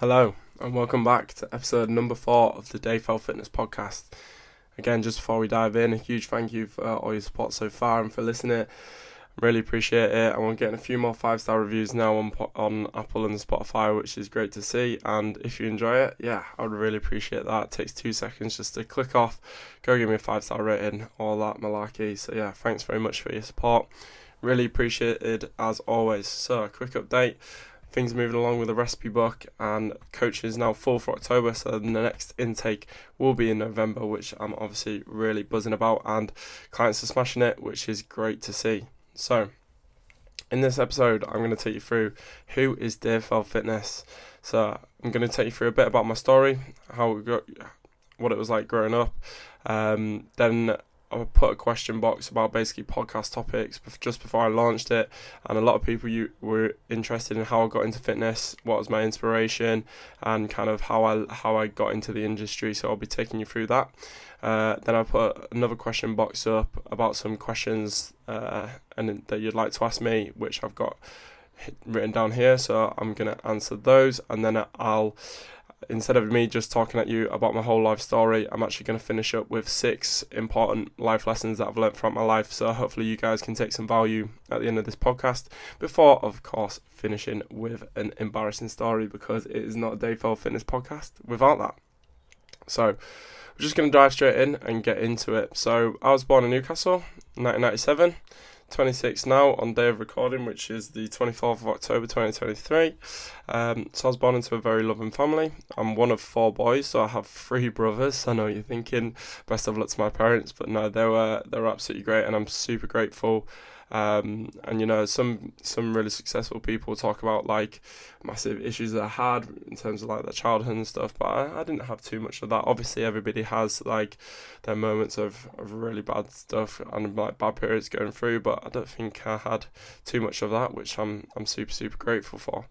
Hello and welcome back to episode number 4 of the Dave Fell Fitness Podcast. Again, just before we dive in, a huge thank you for all your support so far and for listening. Really appreciate it. And we're getting a few more 5-star reviews now on Apple and Spotify, which is great to see. And if you enjoy it, yeah, I would really appreciate that. It takes 2 seconds just to click off, go give me a 5-star rating, all that malarkey. So yeah, thanks very much for your support. Really appreciated as always. So a quick update. Things moving along with the recipe book and coaching is now full for October, so the next intake will be in November, which I'm obviously really buzzing about, and clients are smashing it, which is great to see. So in this episode, I'm going to take you through who is Dave Fell Fitness. So I'm going to take you through a bit about my story, how we got, what it was like growing up, then I'll put a question box about basically podcast topics just before I launched it, and a lot of people were interested in how I got into fitness, what was my inspiration, and kind of how I got into the industry. So I'll be taking you through that. Then I'll put another question box up about some questions and that you'd like to ask me, which I've got written down here. So I'm going to answer those, and then I'll, instead of me just talking at you about my whole life story, I'm actually going to finish up with 6 important life lessons that I've learned throughout my life. So hopefully you guys can take some value at the end of this podcast, before, of course, finishing with an embarrassing story, because it is not a Dave Fell Fitness Podcast without that. So we're just going to dive straight in and get into it. So I was born in Newcastle in 1997, 26 now on day of recording, which is the 24th of October 2023. So I was born into a very loving family. I'm one of 4 boys, so I have 3 brothers. I know you're thinking, best of luck to my parents, but no, they were absolutely great, and I'm super grateful. And you know, some really successful people talk about like massive issues that I had in terms of like their childhood and stuff, but I didn't have too much of that. Obviously everybody has like their moments of really bad stuff and like bad periods going through, but I don't think I had too much of that, which I'm super grateful for.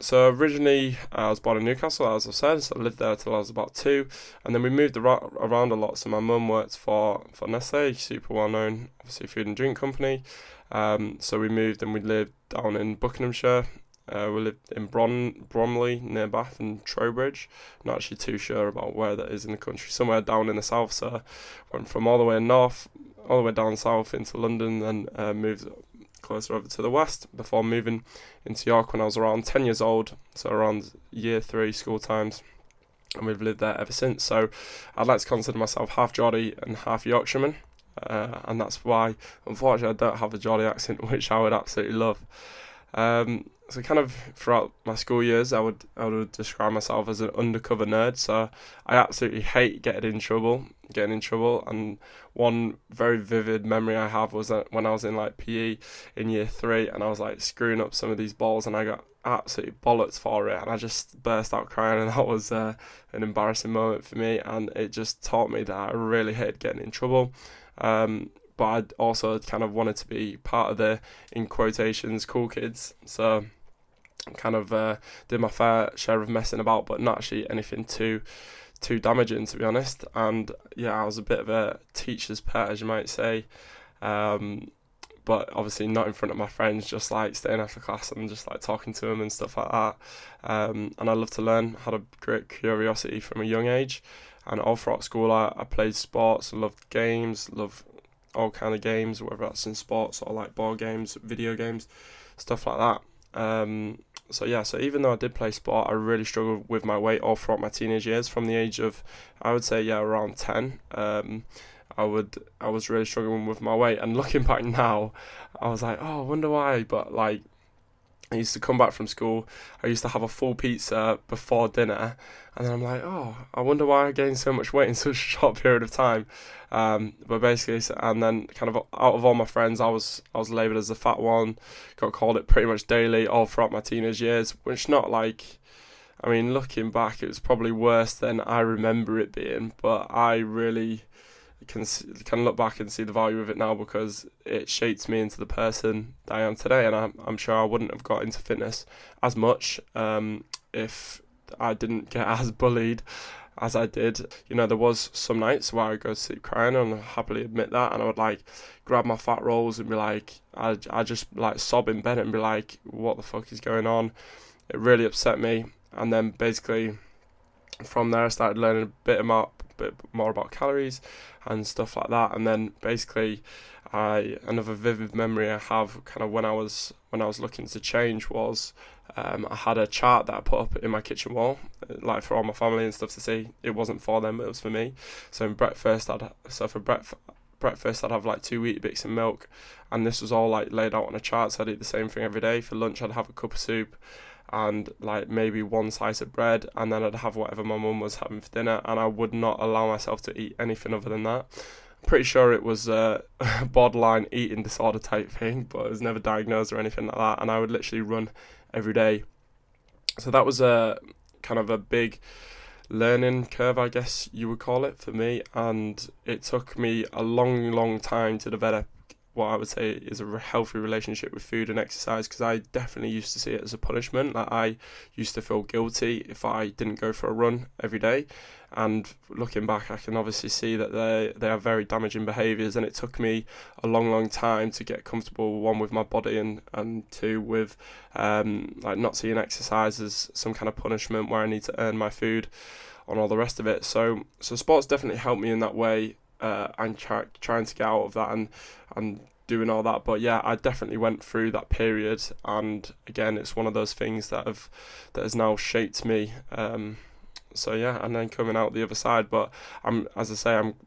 So originally I was born in Newcastle, as I said, so I lived there till I was about 2, and then we moved around a lot. So my mum worked for Nestle, super well known, obviously food and drink company. So we moved and we lived down in Buckinghamshire. We lived in Bromley near Bath and Trowbridge. Not actually too sure about where that is in the country, somewhere down in the south. So went from all the way north, all the way down south into London, then moved closer over to the west before moving into York when I was around 10 years old, so around year 3 school times, and we've lived there ever since. So I'd like to consider myself half Geordie and half Yorkshireman, and that's why unfortunately I don't have a Geordie accent, which I would absolutely love. So kind of throughout my school years, I would describe myself as an undercover nerd. So I absolutely hate getting in trouble. And one very vivid memory I have was that when I was in like PE in year 3, and I was like screwing up some of these balls, and I got absolutely bollocks for it, and I just burst out crying, and that was an embarrassing moment for me, and it just taught me that I really hated getting in trouble. But I also kind of wanted to be part of the, in quotations, cool kids. So kind of did my fair share of messing about, but not actually anything too damaging, to be honest. And yeah, I was a bit of a teacher's pet, as you might say. But obviously not in front of my friends, just like staying after class and just like talking to them and stuff like that. And I love to learn, had a great curiosity from a young age. And all throughout school, I played sports, loved games, loved all kind of games, whether that's in sports or like board games, video games, stuff like that. So yeah, so even though I did play sport, I really struggled with my weight all throughout my teenage years. From the age of, I would say, yeah, around 10, I was really struggling with my weight. And looking back now, I was like, oh, I wonder why. But like, I used to come back from school, I used to have a full pizza before dinner, and then I'm like, oh, I wonder why I gained so much weight in such a short period of time. But basically, and then kind of out of all my friends, I was labelled as the fat one, got called it pretty much daily all throughout my teenage years, which not like, I mean, looking back, it was probably worse than I remember it being, but I really can look back and see the value of it now, because it shaped me into the person that I am today. And I'm sure I wouldn't have got into fitness as much if I didn't get as bullied as I did. You know, there was some nights where I would go to sleep crying, and I'll happily admit that, and I would like grab my fat rolls and be like, I just like sob in bed and be like, what the fuck is going on? It really upset me. And then basically from there I started learning a bit more about calories and stuff like that. And then basically another vivid memory I have kind of when I was looking to change was I had a chart that I put up in my kitchen wall, like for all my family and stuff to see. It wasn't for them, it was for me. So for breakfast I'd have like 2 Weetabix and milk, and this was all like laid out on a chart, so I'd eat the same thing every day. For lunch I'd have a cup of soup and like maybe one slice of bread, and then I'd have whatever my mum was having for dinner, and I would not allow myself to eat anything other than that. I'm pretty sure it was a borderline eating disorder type thing, but it was never diagnosed or anything like that, and I would literally run every day. So that was a kind of a big learning curve, I guess you would call it, for me, and it took me a long time to develop what I would say is a healthy relationship with food and exercise, because I definitely used to see it as a punishment. Like, I used to feel guilty if I didn't go for a run every day, and looking back I can obviously see that they are very damaging behaviours, and it took me a long time to get comfortable, one, with my body, and two, with like not seeing exercise as some kind of punishment where I need to earn my food and all the rest of it. So sports definitely helped me in that way. And trying to get out of that and doing all that. But yeah, I definitely went through that period, and again, it's one of those things that has now shaped me. So yeah, and then coming out the other side. But I'm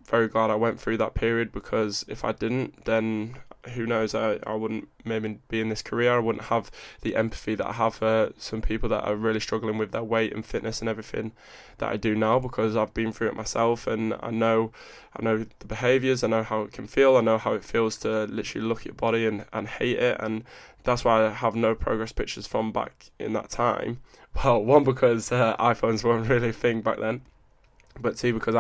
very glad I went through that period, because if I didn't, then who knows, I wouldn't maybe be in this career. I wouldn't have the empathy that I have for some people that are really struggling with their weight and fitness and everything that I do now, because I've been through it myself, and I know the behaviours, I know how it can feel, I know how it feels to literally look at your body and hate it. And that's why I have no progress pictures from back in that time. Well, one, because iPhones weren't really a thing back then, but two, because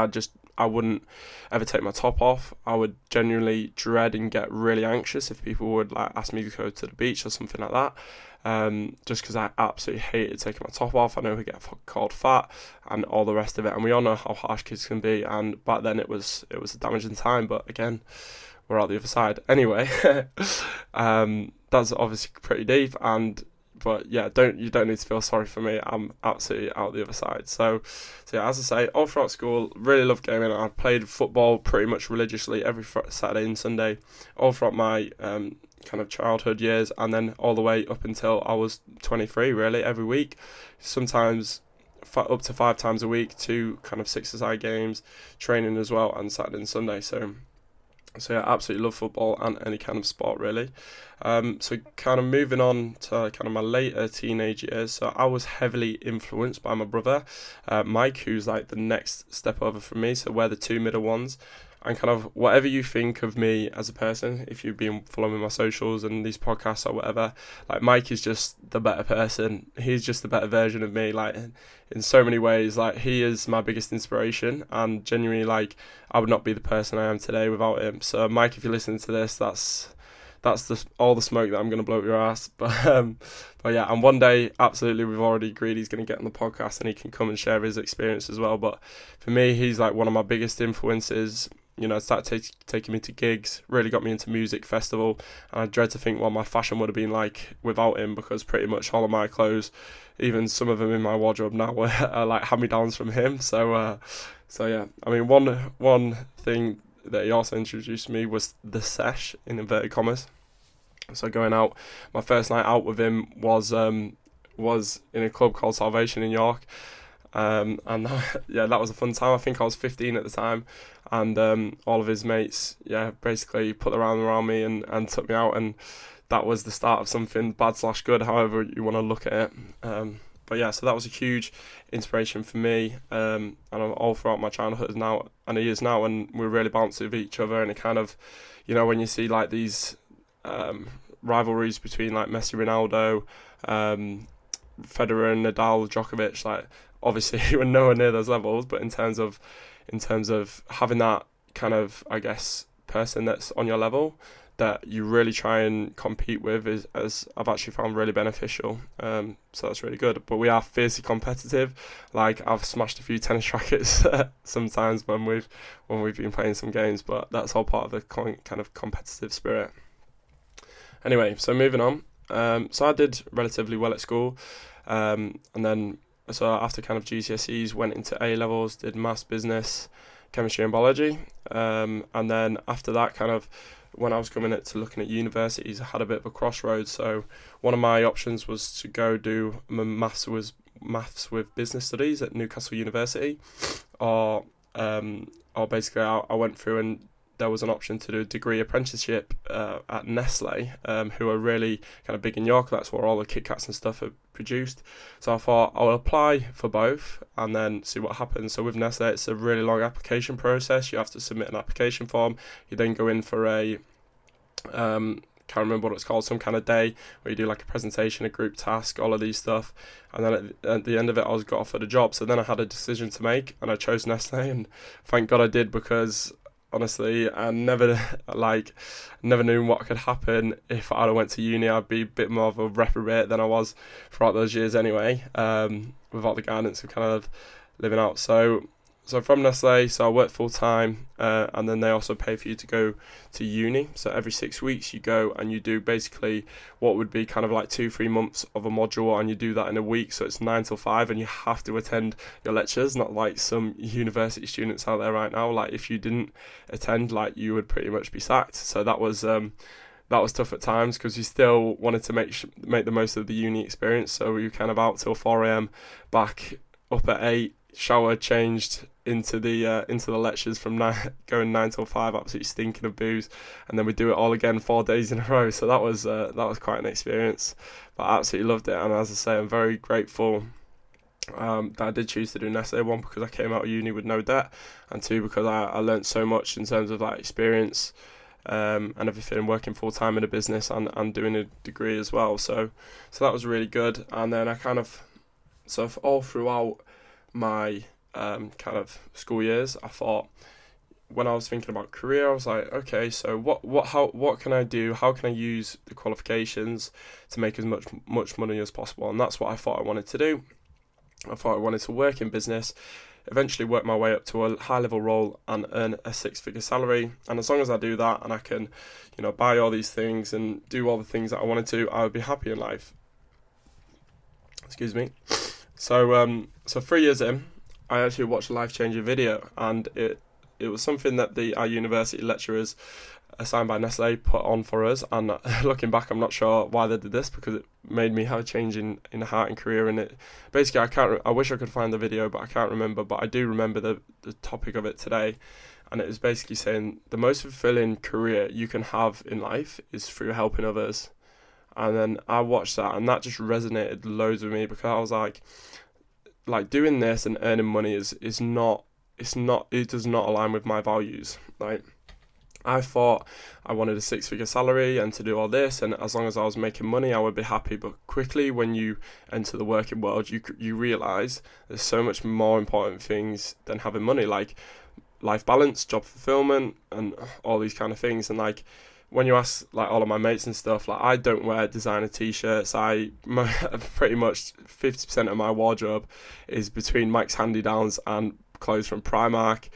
I wouldn't ever take my top off. I would genuinely dread and get really anxious if people would like ask me to go to the beach or something like that, just because I absolutely hated taking my top off. I know we get called fat and all the rest of it, and we all know how harsh kids can be, and back then it was a damaging time. But again, we're out the other side anyway. That's obviously pretty deep, but yeah, you don't need to feel sorry for me. I'm absolutely out the other side. So yeah, as I say, all throughout school, really loved gaming. I played football pretty much religiously every Saturday and Sunday, all throughout my kind of childhood years, and then all the way up until I was 23, really, every week. Sometimes up to 5 times a week, 2 kind of 6-a-side games, training as well, and Saturday and Sunday. So yeah, I absolutely love football and any kind of sport, really. So kind of moving on to kind of my later teenage years. So I was heavily influenced by my brother, Mike, who's like the next step over from me. So we're the 2 middle ones. And kind of whatever you think of me as a person, if you've been following my socials and these podcasts or whatever, like, Mike is just the better person. He's just the better version of me, like, in so many ways. Like, he is my biggest inspiration, and genuinely, like, I would not be the person I am today without him. So Mike, if you're listening to this, that's all the smoke that I'm going to blow up your ass. But yeah, and one day, absolutely, we've already agreed he's going to get on the podcast and he can come and share his experience as well. But for me, he's like one of my biggest influences. You know, started taking me to gigs, really got me into music festival, and I dread to think what my fashion would have been like without him, because pretty much all of my clothes, even some of them in my wardrobe now, are like hand-me-downs from him. So yeah, I mean, one thing that he also introduced me was the sesh, in inverted commas. So going out, my first night out with him was in a club called Salvation in York. And yeah, that was a fun time. I think I was 15 at the time, and all of his mates, yeah, basically put their arm around me and took me out, and that was the start of something bad/good, however you want to look at it. But yeah, so that was a huge inspiration for me, and all throughout my childhood now and years now, and we really bounced with each other. And it kind of, you know, when you see like these rivalries between like Messi, Ronaldo, Federer, and Nadal, Djokovic, like, obviously we're nowhere near those levels, but in terms of having that kind of, I guess, person that's on your level that you really try and compete with, is, as I've actually found, really beneficial. So that's really good. But we are fiercely competitive. Like, I've smashed a few tennis rackets sometimes when we've been playing some games, but that's all part of the kind of competitive spirit. Anyway, so moving on. So I did relatively well at school. And then so after kind of GCSEs, went into A levels, did maths, business, chemistry and biology, and then after that, kind of when I was coming to looking at universities, I had a bit of a crossroads. So one of my options was to go do my maths with business studies at Newcastle University, or basically I went through and there was an option to do a degree apprenticeship at Nestle, who are really kind of big in York. That's where all the Kit Kats and stuff are produced. So I thought I'll apply for both and then see what happens. So with Nestle, it's a really long application process. You have to submit an application form. You then go in for a, can't remember what it's called, some kind of day where you do like a presentation, a group task, all of these stuff. And then at the end of it, I got offered a job. So then I had a decision to make and I chose Nestle, and thank God I did, because honestly, I never knew what could happen. If I'd went to uni, I'd be a bit more of a reprobate than I was throughout those years anyway, without the guidance of kind of living out. So from Nestle, so I worked full time, and then they also pay for you to go to uni. So every 6 weeks you go and you do basically what would be kind of like 2-3 months of a module, and you do that in a week. So it's 9 till 5, and you have to attend your lectures, not like some university students out there right now. Like if you didn't attend, like you would pretty much be sacked. So that was tough at times, because you still wanted to make the most of the uni experience. So you kind of out till 4 a.m, back up at 8, shower, changed into the lectures from 9 till 5, absolutely stinking of booze, and then we do it all again 4 days in a row. So that was quite an experience, but I absolutely loved it. And as I say, I'm very grateful that I did choose to do Nestle. One, because I came out of uni with no debt, and two, because I learned so much in terms of that experience, and everything, working full time in a business and doing a degree as well. So that was really good. And then I kind of, so all throughout my kind of school years, I thought, when I was thinking about career, I was like, okay, so what can I do? How can I use the qualifications to make as much money as possible? And that's what I thought I wanted to do. I thought I wanted to work in business, eventually work my way up to a high level role and earn a 6-figure salary. And as long as I do that and I can, buy all these things and do all the things that I wanted to, I would be happy in life. Excuse me. So 3 years in, I actually watched a life-changing video, and it was something that our university lecturers assigned by Nestle put on for us. And looking back, I'm not sure why they did this, because it made me have a change in heart and career. And it basically, I wish I could find the video, but I can't remember. But I do remember the topic of it today, and it was basically saying the most fulfilling career you can have in life is through helping others. And then I watched that, and that just resonated loads with me, because I was like doing this and earning money it does not align with my values. Like I thought I wanted a 6-figure salary and to do all this, and as long as I was making money, I would be happy. But quickly, when you enter the working world, you realize there's so much more important things than having money, like life balance, job fulfillment, and all these kind of things. And like, when you ask like all of my mates and stuff, like I don't wear designer t-shirts. My pretty much 50% of my wardrobe is between Mike's Hand-Me-Downs and clothes from Primark.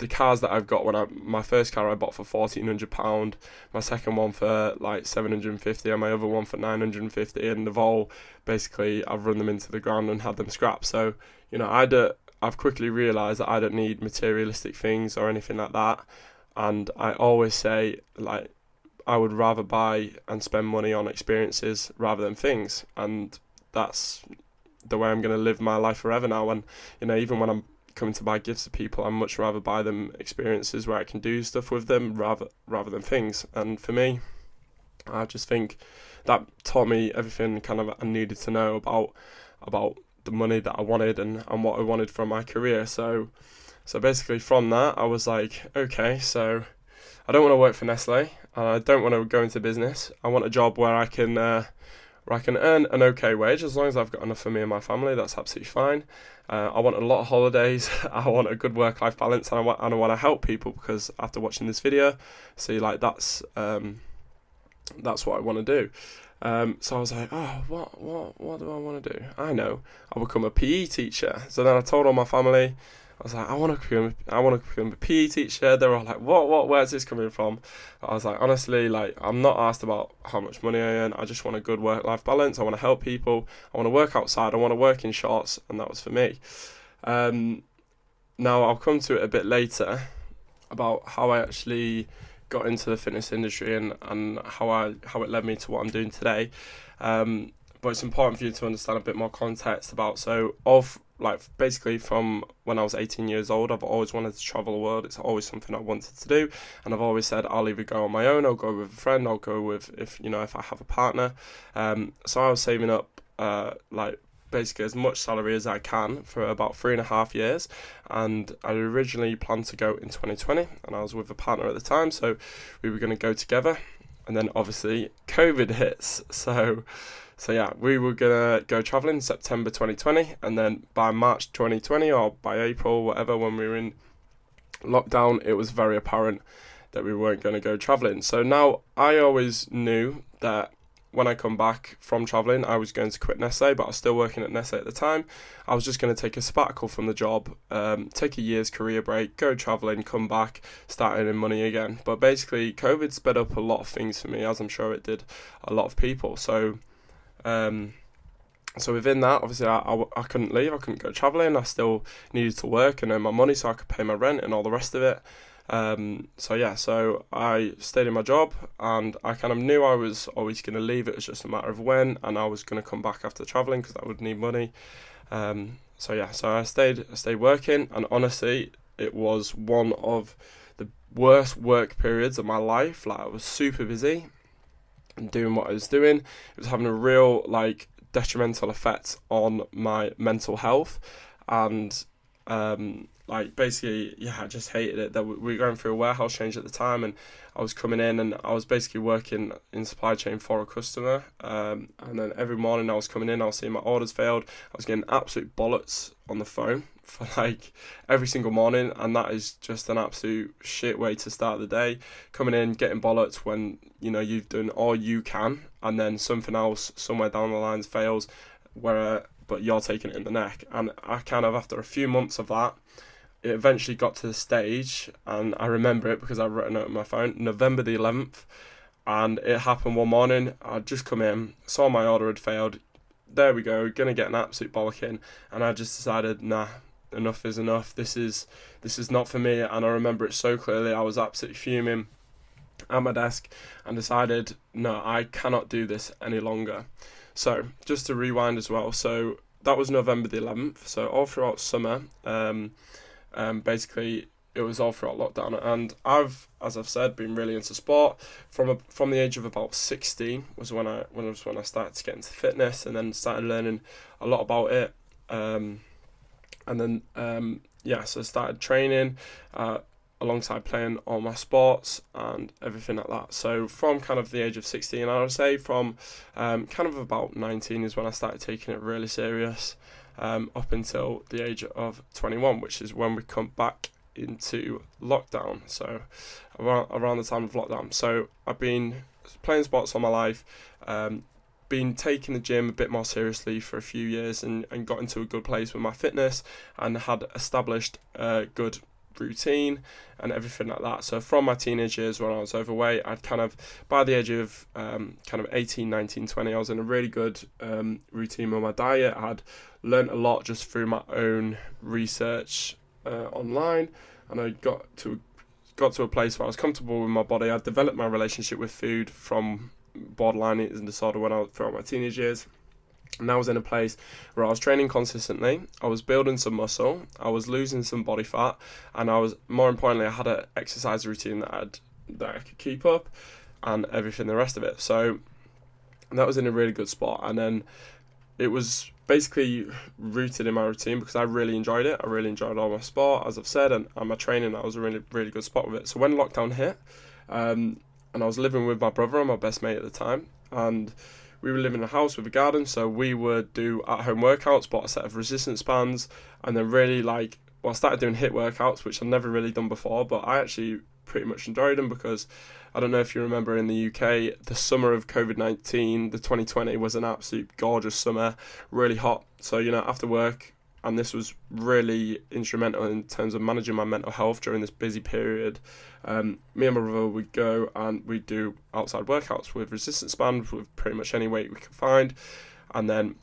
The cars that I've got, my first car I bought for £1,400, my second one for like £750, and my other one for £950, and they've all basically, I've run them into the ground and had them scrapped. So, I've quickly realised that I don't need materialistic things or anything like that. And I always say, like, I would rather buy and spend money on experiences rather than things. And that's the way I'm going to live my life forever now. And, even when I'm coming to buy gifts to people, I'd much rather buy them experiences where I can do stuff with them rather than things. And for me, I just think that taught me everything kind of I needed to know about the money that I wanted and what I wanted from my career. So basically from that, I was like, okay, so I don't want to work for Nestle, and I don't want to go into business. I want a job where I can earn an okay wage. As long as I've got enough for me and my family, that's absolutely fine. I want a lot of holidays, I want a good work-life balance, and I want to help people, because after watching this video, see, like, that's what I want to do. So I was like, oh, what do I want to do? I know, I'll become a PE teacher. So then I told all my family, I was like, I want to become a PE teacher. They were all like, what, where's this coming from? I was like, honestly, like, I'm not asked about how much money I earn. I just want a good work-life balance. I want to help people. I want to work outside. I want to work in shorts. And that was for me. Now, I'll come to it a bit later about how I actually got into the fitness industry and how it led me to what I'm doing today. But it's important for you to understand a bit more context about, basically from when I was 18 years old, I've always wanted to travel the world. It's always something I wanted to do. And I've always said, I'll either go on my own, I'll go with a friend, I'll go with, if I have a partner. So I was saving up, basically as much salary as I can for about 3.5 years, and I originally planned to go in 2020, and I was with a partner at the time, so we were going to go together, and then obviously COVID hits, so yeah, we were going to go travelling September 2020, and then by March 2020, or by April, whatever, when we were in lockdown, it was very apparent that we weren't going to go travelling. So now, I always knew that when I come back from travelling, I was going to quit Nestle, but I was still working at Nestle at the time. I was just going to take a sabbatical from the job, take a year's career break, go travelling, come back, start earning money again. But basically, COVID sped up a lot of things for me, as I'm sure it did a lot of people. So within that, obviously, I couldn't leave. I couldn't go travelling. I still needed to work and earn my money so I could pay my rent and all the rest of it. So I stayed in my job, and I kind of knew I was always going to leave. It was just a matter of when, and I was going to come back after traveling because I would need money. So I stayed working, and honestly, it was one of the worst work periods of my life. Like, I was super busy and doing what I was doing. It was having a real, detrimental effect on my mental health, and I just hated it. That we were going through a warehouse change at the time, and I was coming in, and I was basically working in supply chain for a customer, and then every morning I was coming in, I was seeing my orders failed, I was getting absolute bollocks on the phone for every single morning, and that is just an absolute shit way to start the day, coming in, getting bollocks when, you've done all you can, and then something else somewhere down the lines fails, but you're taking it in the neck. And I kind of, after a few months of that, it eventually got to the stage, and I remember it because I've written it on my phone, November the 11th, and it happened one morning. I'd just come in, saw my order had failed, there we go, gonna get an absolute bollocking, and I just decided, nah, enough is enough, this is not for me. And I remember it so clearly, I was absolutely fuming at my desk, and decided, no, I cannot do this any longer. So, just to rewind as well, so that was November the 11th, so all throughout summer, basically it was all throughout lockdown, and as I've said, been really into sport from the age of about 16 was when I started to get into fitness, and then started learning a lot about it, so I started training alongside playing all my sports and everything like that. So from kind of the age of 16, I would say from kind of about 19 is when I started taking it really serious. Up until the age of 21, which is when we come back into lockdown, so around the time of lockdown. So I've been playing sports all my life, been taking the gym a bit more seriously for a few years, and got into a good place with my fitness, and had established a good routine and everything like that. So from my teenage years when I was overweight, I'd kind of, by the age of 18, 19, 20, I was in a really good routine with my diet. I'd learned a lot just through my own research online, and I got to a place where I was comfortable with my body. I developed my relationship with food from borderline eating disorder throughout my teenage years, and I was in a place where I was training consistently, I was building some muscle, I was losing some body fat, and I was, more importantly, I had an exercise routine that I could keep up, and everything the rest of it. So that was in a really good spot, and then it was basically rooted in my routine because I really enjoyed it. I really enjoyed all my sport, as I've said, and my training. I was in a really, really good spot with it. So when lockdown hit, and I was living with my brother and my best mate at the time, and we were living in a house with a garden, so we would do at-home workouts, bought a set of resistance bands, and then really, I started doing HIIT workouts, which I'd never really done before, but I actually pretty much enjoyed them because, I don't know if you remember, in the UK, the summer of COVID-19, the 2020 was an absolute gorgeous summer, really hot. So, after work, And this was really instrumental in terms of managing my mental health during this busy period. Me and my brother would go and we'd do outside workouts with resistance bands, with pretty much any weight we could find. And then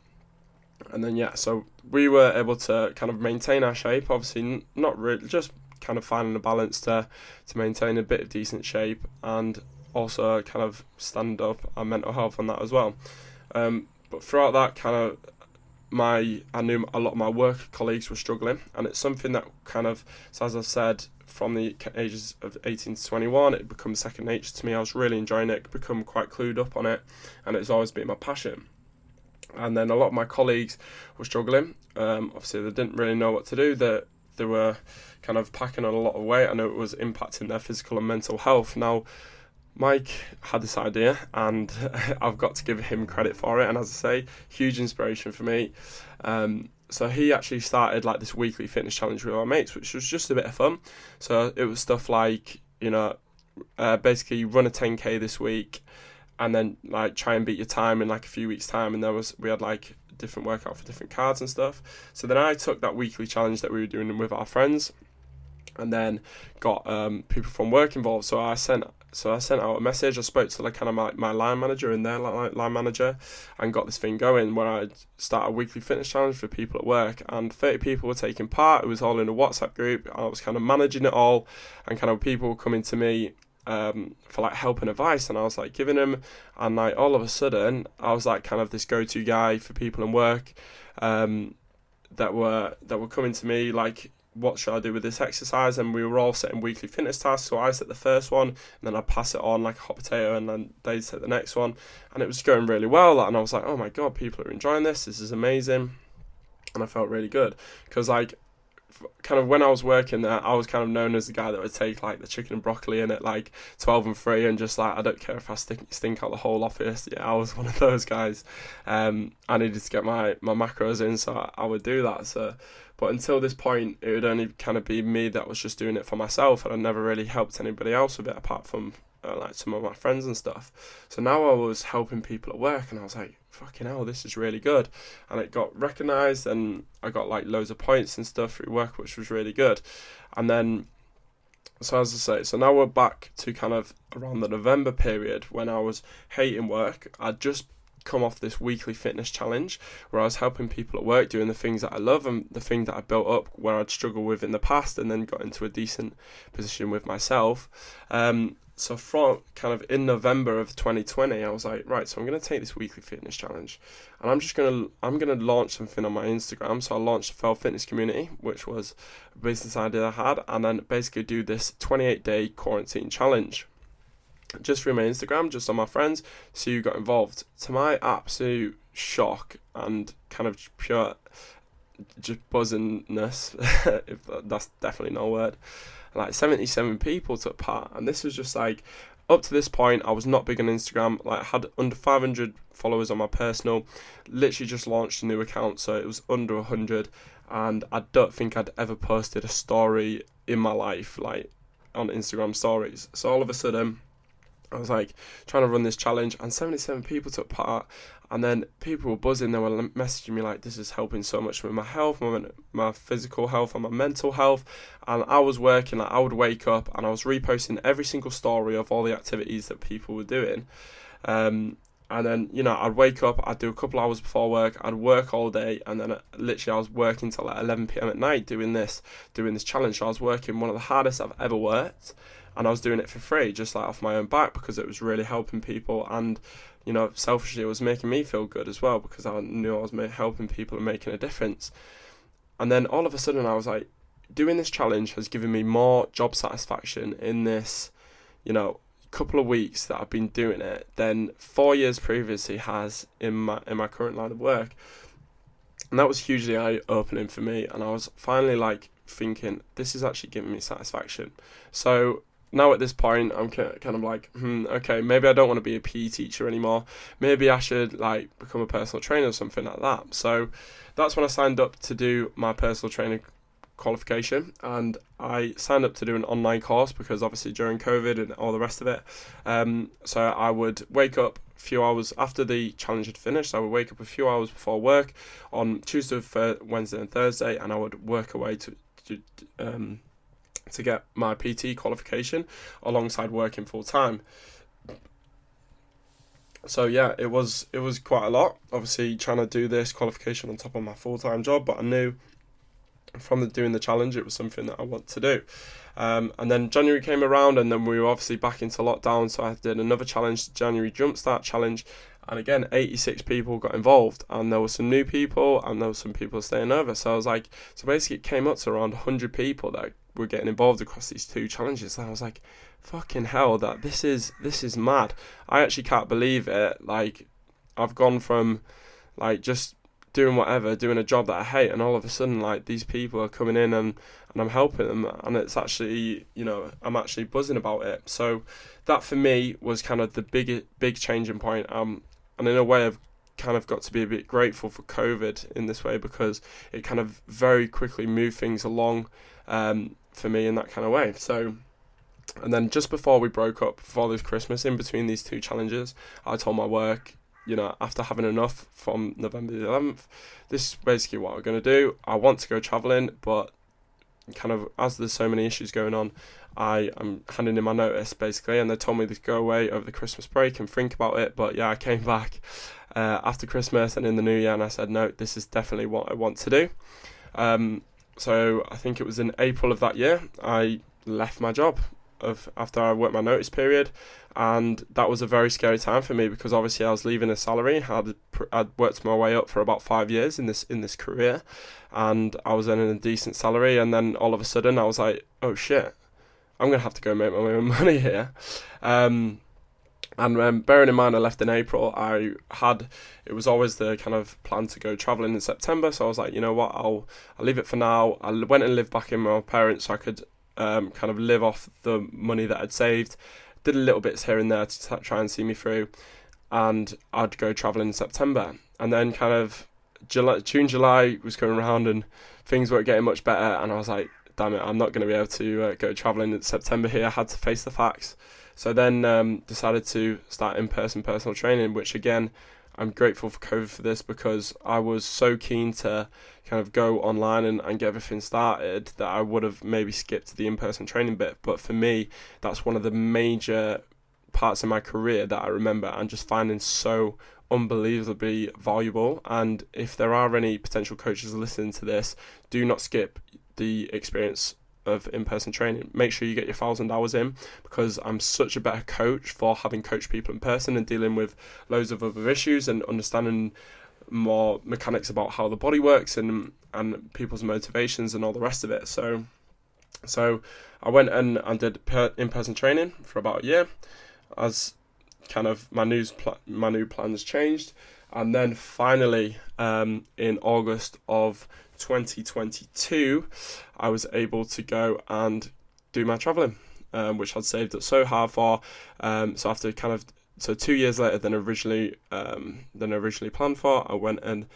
yeah, so we were able to kind of maintain our shape, obviously not really, just kind of finding a balance to maintain a bit of decent shape and also kind of stand up our mental health on that as well. But throughout that kind of, I knew a lot of my work colleagues were struggling, and it's something that kind of, so as I've said, from the ages of 18 to 21, it becomes second nature to me. I was really enjoying it, become quite clued up on it, and it's always been my passion. And then a lot of my colleagues were struggling. Obviously, they didn't really know what to do. They were kind of packing on a lot of weight. I know it was impacting their physical and mental health. Now, Mike had this idea, and I've got to give him credit for it. And as I say, huge inspiration for me. So he actually started like this weekly fitness challenge with our mates, which was just a bit of fun. So it was stuff like, you know, basically run a 10K this week, and then like try and beat your time in like a few weeks' time. And we had like different workout for different cards and stuff. So then I took that weekly challenge that we were doing with our friends, and then got people from work involved. So I sent out a message. I spoke to like kind of my line manager and their line manager, and got this thing going where I'd start a weekly fitness challenge for people at work, and 30 people were taking part. It was all in a WhatsApp group. I was kind of managing it all, and kind of people were coming to me for like help and advice, and I was like giving them, and like all of a sudden I was like kind of this go-to guy for people in work that were coming to me like, what should I do with this exercise? And we were all setting weekly fitness tasks. So I set the first one, and then I pass it on like a hot potato, and then they set the next one, and it was going really well. And I was like, oh my God, people are enjoying this. This is amazing. And I felt really good because like kind of when I was working there, I was kind of known as the guy that would take like the chicken and broccoli in at like 12 and 3 and just like, I don't care if I stink out the whole office. Yeah, I was one of those guys. I needed to get my macros in, so I would do that. So, but until this point, it would only kind of be me that was just doing it for myself, and I never really helped anybody else with it apart from like some of my friends and stuff. So now I was helping people at work, and I was like, fucking hell, this is really good. And it got recognised, and I got like loads of points and stuff through work, which was really good. And then, so as I say, so now we're back to kind of around the November period when I was hating work. I'd just come off this weekly fitness challenge where I was helping people at work, doing the things that I love and the thing that I built up where I'd struggled with in the past, and then got into a decent position with myself. So from kind of in November of 2020, I was like, right, so I'm going to take this weekly fitness challenge, and I'm going to launch something on my Instagram. So I launched the Fell Fitness Community, which was a business idea I had, and then basically do this 28-day quarantine challenge just through my Instagram, just on my friends. So you got involved. To my absolute shock and kind of pure just buzzingness, if that's definitely not a word, like 77 people took part. And this was just like, up to this point, I was not big on Instagram. Like, I had under 500 followers on my personal, literally just launched a new account, so it was under 100, and I don't think I'd ever posted a story in my life, like on Instagram stories. So all of a sudden, I was like trying to run this challenge, and 77 people took part, and then people were buzzing. They were messaging me like, this is helping so much with my health, my physical health and my mental health. And I was working, like I would wake up and I was reposting every single story of all the activities that people were doing. And then, you know, I'd wake up, I'd do a couple hours before work, I'd work all day, and then literally I was working till like 11 p.m. at night doing this challenge. So I was working one of the hardest I've ever worked, and I was doing it for free, just like off my own back, because it was really helping people. And, you know, selfishly, it was making me feel good as well, because I knew I was helping people and making a difference. And then all of a sudden, I was like, doing this challenge has given me more job satisfaction in this, you know, couple of weeks that I've been doing it than 4 years previously has in my current line of work. And that was hugely eye-opening for me. And I was finally like thinking, this is actually giving me satisfaction. So now at this point, I'm kind of like, okay, maybe I don't want to be a PE teacher anymore. Maybe I should like become a personal trainer or something like that. So that's when I signed up to do my personal training qualification, and I signed up to do an online course because obviously during COVID and all the rest of it. So I would wake up, few hours after the challenge had finished. So I would wake up a few hours before work on Tuesday, Wednesday and Thursday, and I would work away to get my PT qualification alongside working full time. So yeah, it was quite a lot, obviously trying to do this qualification on top of my full-time job, but I knew from doing the challenge it was something that I want to do. And then January came around, and then we were obviously back into lockdown, so I did another challenge, the January Jumpstart Challenge, and again 86 people got involved, and there were some new people and there were some people staying over. So I was like, so basically it came up to around 100 people that were getting involved across these two challenges, and I was like, fucking hell, that this is mad. I actually can't believe it. Like, I've gone from like just doing whatever, doing a job that I hate, and all of a sudden like these people are coming in and I'm helping them, and it's actually, you know, I'm actually buzzing about it. So that for me was kind of the big changing point. And in a way I've kind of got to be a bit grateful for COVID in this way, because it kind of very quickly moved things along for me in that kind of way. So, and then just before we broke up, before this Christmas, in between these two challenges, I told my work, you know, after having enough from November the 11th, this is basically what we're going to do. I want to go travelling, but kind of as there's so many issues going on, I am handing in my notice basically. And they told me to go away over the Christmas break and think about it. But yeah, I came back after Christmas and in the new year, and I said, no, this is definitely what I want to do. So I think it was in April of that year, I left my job after I worked my notice period, and that was a very scary time for me, because obviously I was leaving a salary. I'd worked my way up for about 5 years in this career, and I was earning a decent salary, and then all of a sudden I was like, oh shit, I'm gonna have to go make my own money here. And bearing in mind I left in April, it was always the kind of plan to go travelling in September, so I was like, you know what, I'll leave it for now. I went and lived back in my parents so I could kind of live off the money that I'd saved, did a little bits here and there to try and see me through, and I'd go travelling in September. And then kind of July was coming around and things weren't getting much better, and I was like, damn it, I'm not going to be able to go travelling in September here. I had to face the facts. So then decided to start in-person personal training, which again, I'm grateful for COVID for this, because I was so keen to kind of go online and get everything started that I would have maybe skipped the in-person training bit. But for me, that's one of the major parts of my career that I remember and just finding so unbelievably valuable. And if there are any potential coaches listening to this, do not skip the experience of in-person training. Make sure you get your 1,000 hours in, because I'm such a better coach for having coached people in person and dealing with loads of other issues and understanding more mechanics about how the body works and people's motivations and all the rest of it. So I went and did in-person training for about a year as kind of my new plans changed. And then finally, in August of 2022, I was able to go and do my travelling, which I'd saved up so hard for. So 2 years later than originally planned for, I went and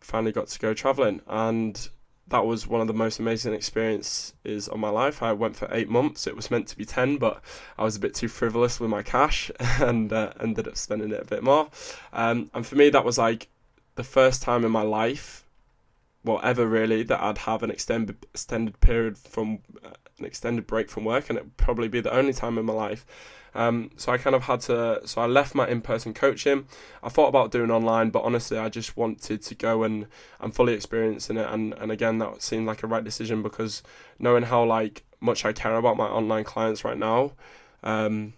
finally got to go travelling, and that was one of the most amazing experiences of my life. I went for 8 months. It was meant to be 10, but I was a bit too frivolous with my cash and ended up spending it a bit more. And for me, that was like the first time in my life, ever really, that I'd have an extended period from an extended break from work, and it'd probably be the only time in my life. So I left my in-person coaching. I thought about doing online, but honestly, I just wanted to go and fully experience in it. And again, that seemed like a right decision, because knowing how like much I care about my online clients right now, and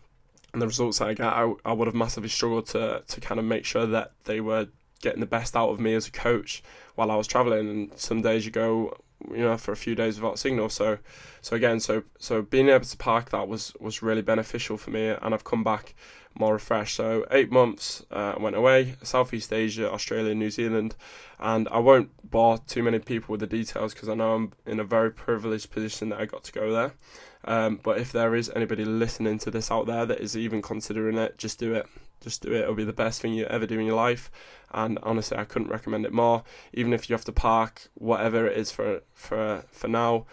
the results that I get, I would have massively struggled to kind of make sure that they were getting the best out of me as a coach while I was traveling. And some days you go, you know, for a few days without signal. So being able to park that was really beneficial for me, and I've come back more refreshed. So 8 months, I went away, Southeast Asia, Australia, New Zealand, and I won't bore too many people with the details, because I know I'm in a very privileged position that I got to go there. But if there is anybody listening to this out there that is even considering it, just do it. Just do it. It'll be the best thing you ever do in your life. And honestly, I couldn't recommend it more. Even if you have to park whatever it is for now,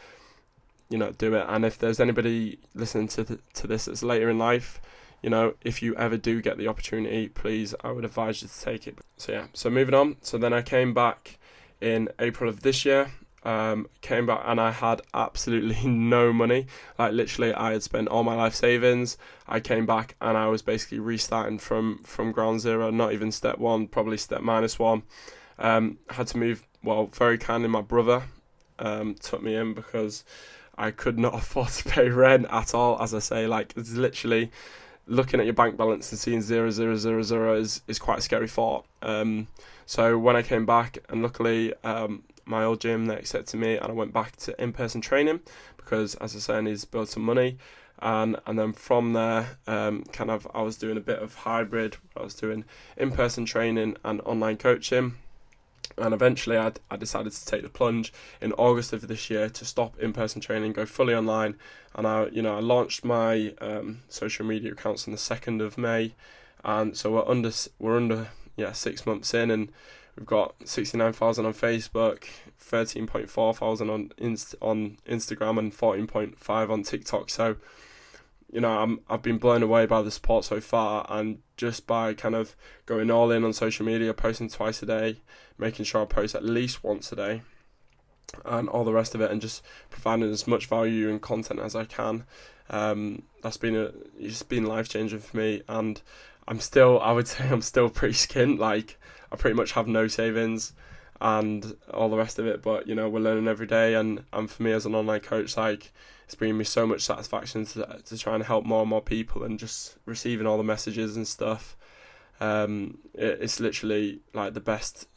you know, do it. And if there's anybody listening to this that's later in life, you know, if you ever do get the opportunity, please, I would advise you to take it. So yeah, so moving on. So then I came back in April of this year, came back and I had absolutely no money. Like literally I had spent all my life savings. I came back and I was basically restarting from ground zero, not even step one, probably step minus one. Had to move, well, very kindly my brother took me in because I could not afford to pay rent at all. As I say, like it's literally looking at your bank balance and seeing 0, 0, 0, 0 is quite a scary thought. So when I came back, and luckily my old gym, they accepted me and I went back to in-person training because, as I say, I needed to build some money. And then from there, kind of I was doing a bit of hybrid. I was doing in-person training and online coaching. And eventually I decided to take the plunge in August of this year to stop in-person training, go fully online. And I launched my social media accounts on the 2nd of May. And so we're under 6 months in, and we've got 69,000 on Facebook, 13,400 on Instagram, and 14,500 on TikTok. So, you know, I've been blown away by the support so far, and just by kind of going all in on social media, posting twice a day, making sure I post at least once a day, and all the rest of it, and just providing as much value and content as I can. That's been it's been life changing for me, and I'm still pretty skint. Like I pretty much have no savings and all the rest of it, but you know, we're learning every day, and for me as an online coach, like it's bringing me so much satisfaction to try and help more and more people, and just receiving all the messages and stuff. It's literally like the best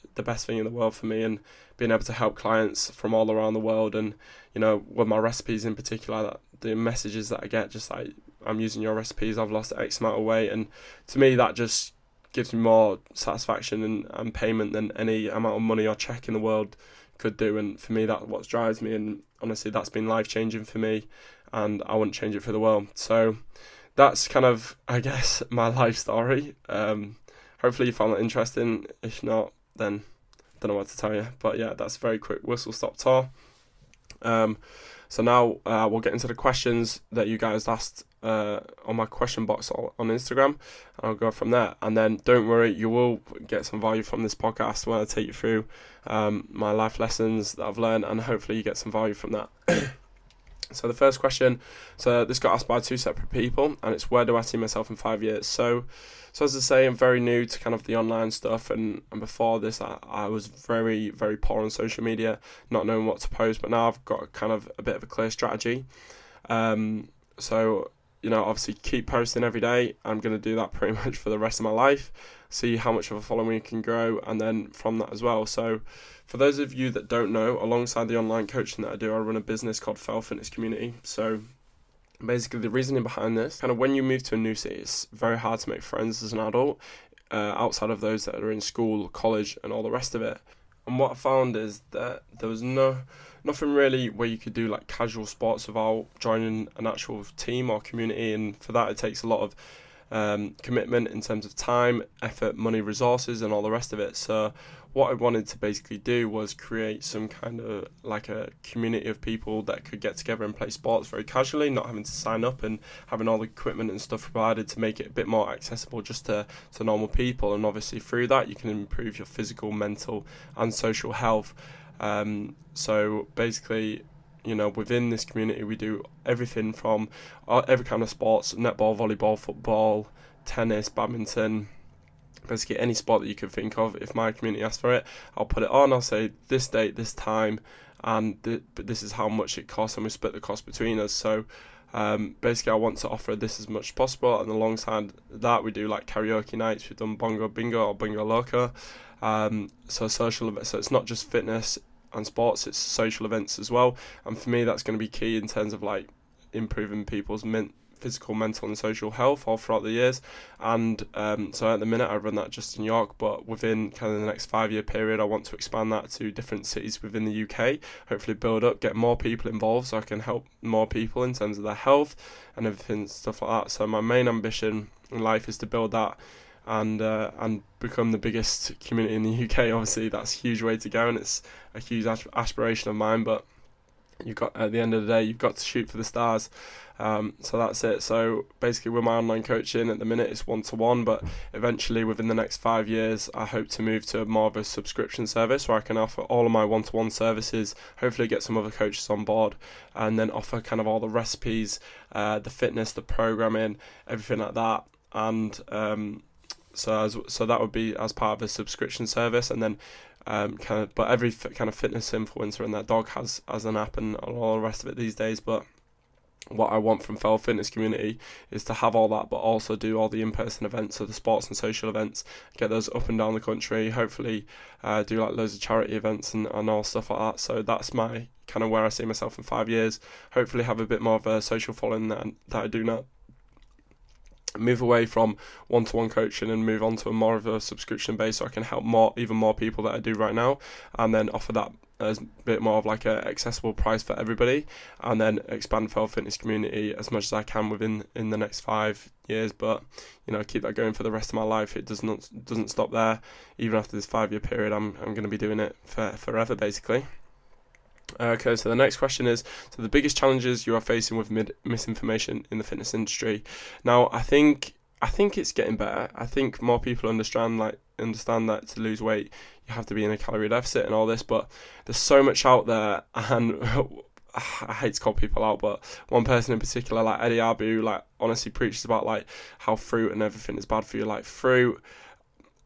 thing in the world for me, and being able to help clients from all around the world. And you know, with my recipes in particular, that the messages that I get, just like, I'm using your recipes, I've lost X amount of weight, and to me that just gives me more satisfaction and payment than any amount of money or check in the world could do. And for me, that's what drives me, and honestly that's been life changing for me, and I wouldn't change it for the world. So that's kind of, I guess, my life story. Hopefully you found that interesting. If not, then I don't know what to tell you. But yeah, that's a very quick whistle stop tour. So now we'll get into the questions that you guys asked on my question box on Instagram, and I'll go from there. And then don't worry, you will get some value from this podcast when I take you through my life lessons that I've learned, and hopefully you get some value from that. So the first question, so this got asked by two separate people, and it's, where do I see myself in 5 years? So as I say, I'm very new to kind of the online stuff, and before this I was very, very poor on social media, not knowing what to post, but now I've got kind of a bit of a clear strategy. So, you know, obviously keep posting every day. I'm going to do that pretty much for the rest of my life, see how much of a following you can grow, and then from that as well. So for those of you that don't know, alongside the online coaching that I do, I run a business called Fell Fitness Community. So basically the reasoning behind this, kind of when you move to a new city, it's very hard to make friends as an adult, outside of those that are in school, college, and all the rest of it. And what I found is that there was nothing really where you could do like casual sports without joining an actual team or community, and for that it takes a lot of commitment in terms of time, effort, money, resources, and all the rest of it. So what I wanted to basically do was create some kind of like a community of people that could get together and play sports very casually, not having to sign up, and having all the equipment and stuff provided to make it a bit more accessible just to normal people. And obviously through that you can improve your physical, mental, and social health. So basically, you know, within this community we do everything from every kind of sports: netball, volleyball, football, tennis, badminton, basically any sport that you could think of. If my community asks for it, I'll put it on, I'll say this date, this time, and this is how much it costs, and we split the cost between us. So basically I want to offer this as much as possible, and alongside that we do like karaoke nights, we've done Bongo Bingo or Bingo Loco, so social events. So it's not just fitness and sports, it's social events as well. And for me that's going to be key in terms of like improving people's physical, mental, and social health all throughout the years. And so at the minute I run that just in York, but within kind of the next 5 year period I want to expand that to different cities within the UK, hopefully build up, get more people involved so I can help more people in terms of their health and everything, stuff like that. So my main ambition in life is to build that and become the biggest community in the UK. Obviously that's a huge way to go, and it's a huge aspiration of mine, but you've got, at the end of the day, you've got to shoot for the stars. So that's it. So basically with my online coaching at the minute, it's one-to-one, but eventually within the next 5 years, I hope to move to more of a subscription service where I can offer all of my one-to-one services, hopefully get some other coaches on board, and then offer kind of all the recipes, the fitness, the programming, everything like that. And so that would be as part of a subscription service. And then but every kind of fitness influencer and their dog has an app and all the rest of it these days. But what I want from Fell Fitness Community is to have all that, but also do all the in-person events, so the sports and social events, get those up and down the country, hopefully do like loads of charity events and all stuff like that. So that's my kind of where I see myself in 5 years. Hopefully have a bit more of a social following that I do now. Move away from one-to-one coaching and move on to a more of a subscription base, so I can help even more people that I do right now, and then offer that as a bit more of like an accessible price for everybody, and then expand Fell Fitness Community as much as I can in the next 5 years. But you know, keep that going for the rest of my life. It doesn't stop there. Even after this 5 year period, I'm going to be doing it forever basically. Okay, so the next question is, so the biggest challenges you are facing with misinformation in the fitness industry. Now, I think it's getting better. I think more people understand that to lose weight, you have to be in a calorie deficit and all this, but there's so much out there, and I hate to call people out, but one person in particular, like Eddie Abu, like honestly preaches about like how fruit and everything is bad for you, like fruit.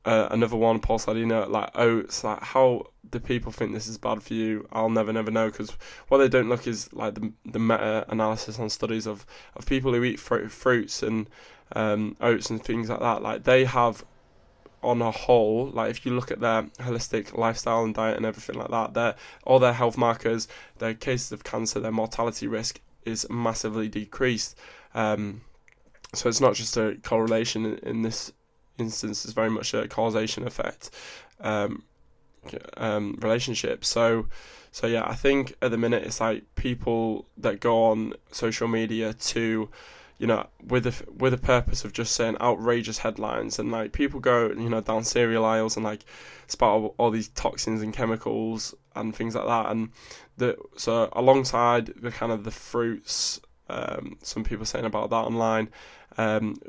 Another one, Paul Sardino, like oats, like how do people think this is bad for you? I'll never know, because what they don't look is like the meta-analysis on studies of people who eat fruits and oats and things like that. Like they have, on a whole, like if you look at their holistic lifestyle and diet and everything like that, all their health markers, their cases of cancer, their mortality risk is massively decreased. So it's not just a correlation in this instance, is very much a causation effect relationship. So yeah, I think at the minute it's like people that go on social media to, you know, with a purpose of just saying outrageous headlines, and like people go, you know, down cereal aisles and like spout all these toxins and chemicals and things like that. And so alongside the kind of the fruits, some people saying about that online,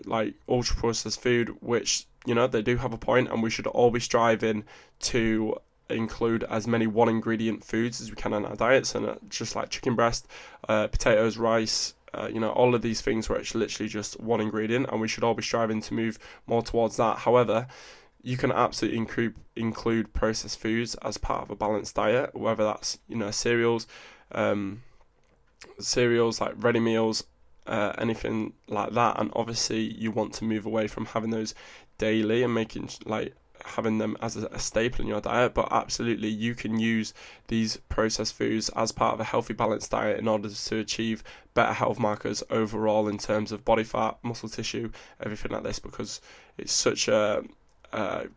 like ultra processed food, which, you know, they do have a point, and we should all be striving to include as many one ingredient foods as we can in our diets, and just like chicken breast, potatoes, rice, you know, all of these things where it's literally just one ingredient, and we should all be striving to move more towards that. However, you can absolutely include processed foods as part of a balanced diet, whether that's, you know, cereals, like ready meals, anything like that. And obviously you want to move away from having those daily and having them as a staple in your diet, but absolutely you can use these processed foods as part of a healthy balanced diet in order to achieve better health markers overall in terms of body fat, muscle tissue, everything like this, because it's such a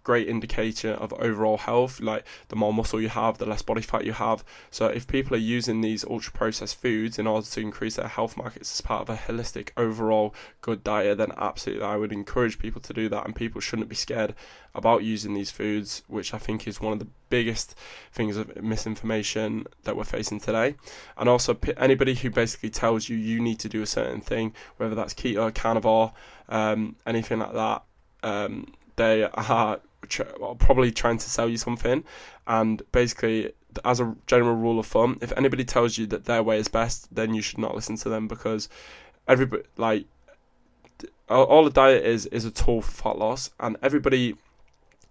great indicator of overall health. Like the more muscle you have, the less body fat you have. So if people are using these ultra processed foods in order to increase their health markets as part of a holistic overall good diet, then absolutely I would encourage people to do that, and people shouldn't be scared about using these foods, which I think is one of the biggest things of misinformation that we're facing today. And also anybody who basically tells you need to do a certain thing, whether that's keto, carnivore, anything like that, they are probably trying to sell you something. And basically, as a general rule of thumb, if anybody tells you that their way is best, then you should not listen to them, because everybody, like, all a diet is a tool for fat loss, and everybody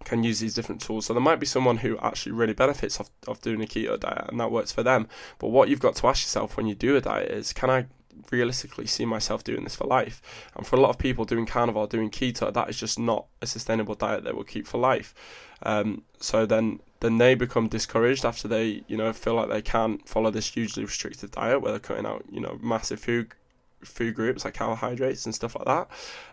can use these different tools. So there might be someone who actually really benefits off doing a keto diet, and that works for them. But what you've got to ask yourself when you do a diet is, can I realistically see myself doing this for life? And for a lot of people, doing carnivore, doing keto, that is just not a sustainable diet that will keep for life. So then they become discouraged after they, you know, feel like they can't follow this hugely restrictive diet where they're cutting out, you know, massive food groups like carbohydrates and stuff like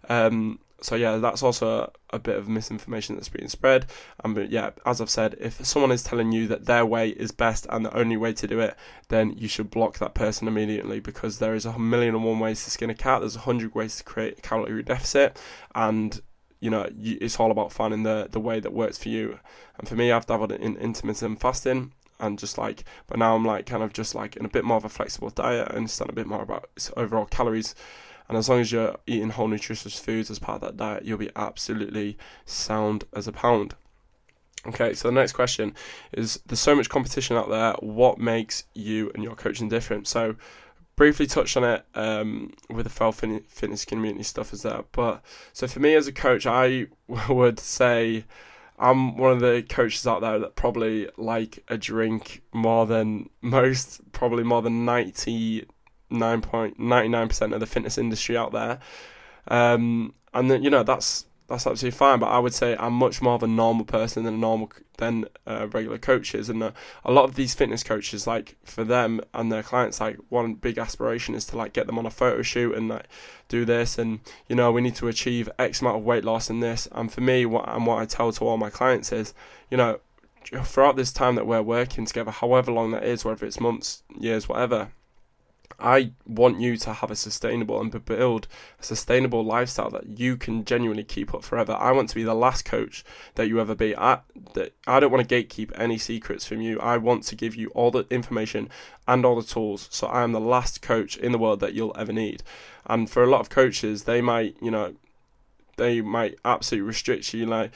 that. So yeah, that's also a bit of misinformation that's being spread. But yeah, as I've said, if someone is telling you that their way is best and the only way to do it, then you should block that person immediately, because there is 1,001 ways to skin a cat. There's 100 ways to create a calorie deficit, and you know, it's all about finding the way that works for you. And for me, I've dabbled in intermittent fasting. and just like, but now I'm like kind of just like in a bit more of a flexible diet and understand a bit more about overall calories. And as long as you're eating whole nutritious foods as part of that diet, you'll be absolutely sound as a pound. Okay, so the next question is, there's so much competition out there, what makes you and your coaching different? So briefly touched on it with the Fell Fitness Community stuff as that. But so for me as a coach, I would say I'm one of the coaches out there that probably like a drink more than most, probably more than 99.99% of the fitness industry out there. And then, you know, that's absolutely fine, but I would say I'm much more of a normal person than regular coaches. And a lot of these fitness coaches, like for them and their clients, like one big aspiration is to like get them on a photo shoot and like do this, and you know, we need to achieve X amount of weight loss in this. And for me, what I tell to all my clients is, you know, throughout this time that we're working together, however long that is, whether it's months, years, whatever, I want you to have a sustainable and build a sustainable lifestyle that you can genuinely keep up forever. I want to be the last coach that you ever be. I don't want to gatekeep any secrets from you. I want to give you all the information and all the tools, so I am the last coach in the world that you'll ever need. And for a lot of coaches, they might, you know, they might absolutely restrict you, like,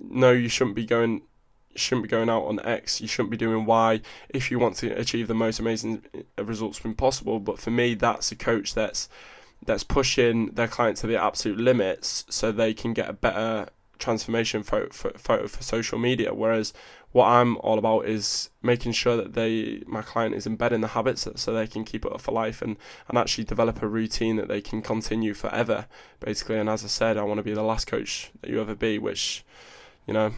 no, you shouldn't be going out on X, you shouldn't be doing Y if you want to achieve the most amazing results when possible. But for me, that's a coach that's pushing their client to the absolute limits so they can get a better transformation photo for social media. Whereas what I'm all about is making sure that my client is embedding the habits so they can keep it up for life and actually develop a routine that they can continue forever, basically. And as I said, I want to be the last coach that you ever be, which, you know,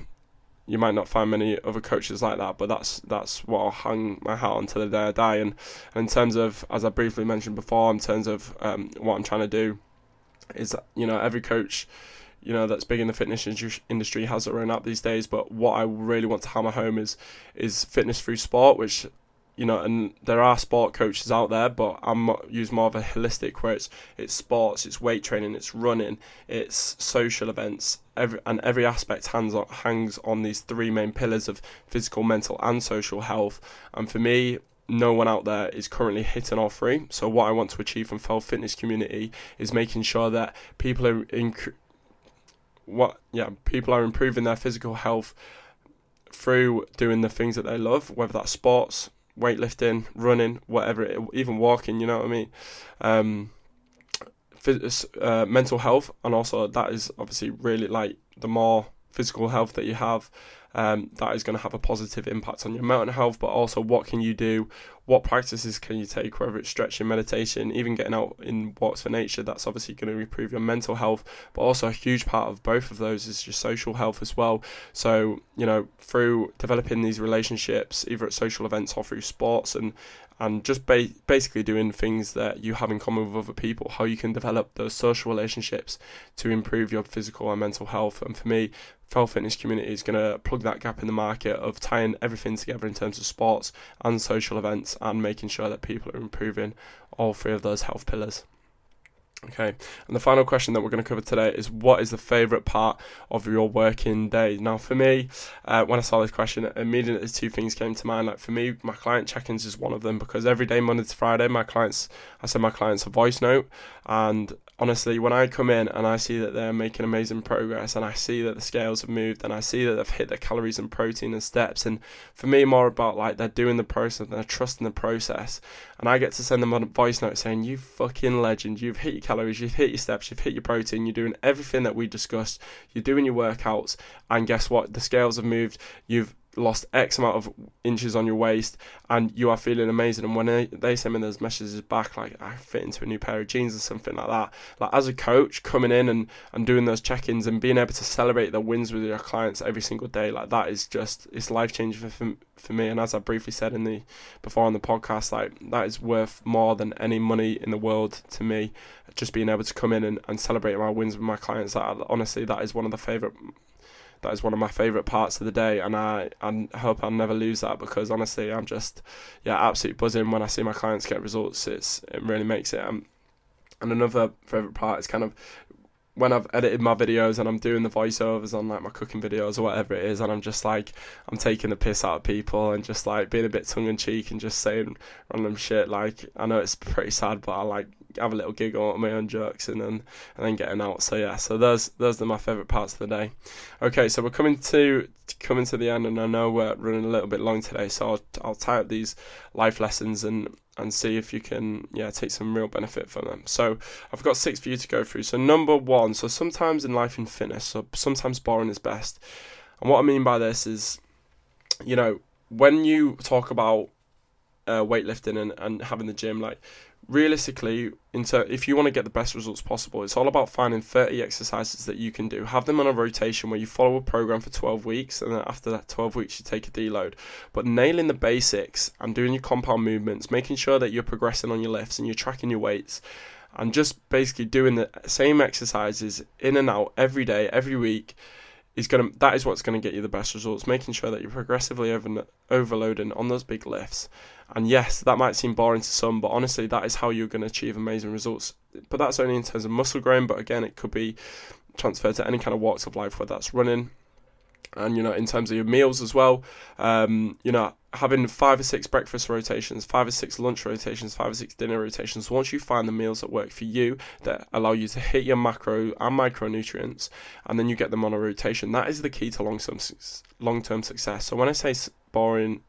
you might not find many other coaches like that, but that's what I'll hang my hat on till the day I die. And in terms of, as I briefly mentioned before, in terms of what I'm trying to do is that, you know, every coach, you know, that's big in the fitness industry has their own app these days. But what I really want to hammer home is fitness through sport, which, you know, and there are sport coaches out there, but I'm use more of a holistic where it's sports, it's weight training, it's running, it's social events, every aspect hangs on these three main pillars of physical, mental, and social health. And for me, no one out there is currently hitting all three. So what I want to achieve from Fell Fitness Community is making sure that people are improving their physical health through doing the things that they love, whether that's sports, weightlifting, running, whatever, even walking, you know what I mean? Mental health, and also that is obviously really like the more physical health that you have, that is going to have a positive impact on your mental health. But also, what can you do? What practices can you take? Whether it's stretching, meditation, even getting out in walks for nature, that's obviously going to improve your mental health. But also, a huge part of both of those is your social health as well. So, you know, through developing these relationships, either at social events or through sports, and just basically doing things that you have in common with other people, how you can develop those social relationships to improve your physical and mental health. And for me, Fell Fitness Community is going to plug that gap in the market of tying everything together in terms of sports and social events and making sure that people are improving all three of those health pillars. Okay, and the final question that we're going to cover today is, what is the favourite part of your working day? Now, for me, when I saw this question, immediately two things came to mind. Like, for me, my client check-ins is one of them, because every day, Monday to Friday, I send my clients a voice note. And honestly, when I come in and I see that they're making amazing progress, and I see that the scales have moved, and I see that they've hit their calories and protein and steps, and for me, more about like they're doing the process, they're trusting the process, and I get to send them a voice note saying, you fucking legend, you've hit your calories, you've hit your steps, you've hit your protein, you're doing everything that we discussed, you're doing your workouts, and guess what, the scales have moved, you've lost X amount of inches on your waist, and you are feeling amazing. And when they send me those messages back, like, I fit into a new pair of jeans or something like that. Like, as a coach, coming in and doing those check-ins and being able to celebrate the wins with your clients every single day, like, that is just, it's life-changing for me. And as I briefly said before on the podcast, like, that is worth more than any money in the world to me. Just being able to come in and celebrate my wins with my clients, like, honestly, that is one of my favourite parts of the day, and I hope I'll never lose that, because honestly, I'm just absolutely buzzing when I see my clients get results. It really makes it. And another favourite part is kind of when I've edited my videos and I'm doing the voiceovers on like my cooking videos or whatever it is, and I'm just like, I'm taking the piss out of people and just like being a bit tongue in cheek and just saying random shit. Like, I know it's pretty sad, but I like have a little giggle at my own jokes and then getting out. So yeah, so those are my favourite parts of the day. Okay, so we're coming to the end, and I know we're running a little bit long today, so I'll tie up these life lessons and see if you can, yeah, take some real benefit from them. So I've got 6 for you to go through. So number 1, so sometimes in life and fitness, so sometimes boring is best. And what I mean by this is, you know, when you talk about weightlifting and having the gym, like realistically, if you want to get the best results possible, it's all about finding 30 exercises that you can do. Have them on a rotation where you follow a program for 12 weeks, and then after that 12 weeks, you take a deload. But nailing the basics and doing your compound movements, making sure that you're progressing on your lifts and you're tracking your weights, and just basically doing the same exercises in and out every day, every week, that is what's going to get you the best results, making sure that you're progressively overloading on those big lifts. And yes, that might seem boring to some, but honestly, that is how you're going to achieve amazing results. But that's only in terms of muscle growing, but again, it could be transferred to any kind of walks of life, whether that's running. And, you know, in terms of your meals as well, you know, having 5 or 6 breakfast rotations, 5 or 6 lunch rotations, 5 or 6 dinner rotations. Once you find the meals that work for you, that allow you to hit your macro and micronutrients, and then you get them on a rotation, that is the key to long-term success. So when I say boring,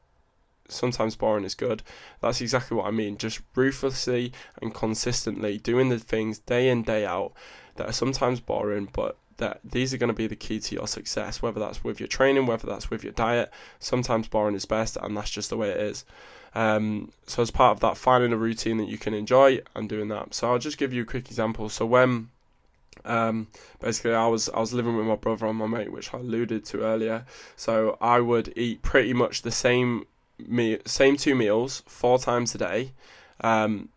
sometimes boring is good, that's exactly what I mean. Just ruthlessly and consistently doing the things day in, day out that are sometimes boring, but that these are going to be the key to your success, whether that's with your training, whether that's with your diet. Sometimes boring is best, and that's just the way it is. So as part of that, finding a routine that you can enjoy and doing that. So I'll just give you a quick example. So when basically I was living with my brother and my mate, which I alluded to earlier, so I would eat pretty much the same 2 meals 4 times a day, from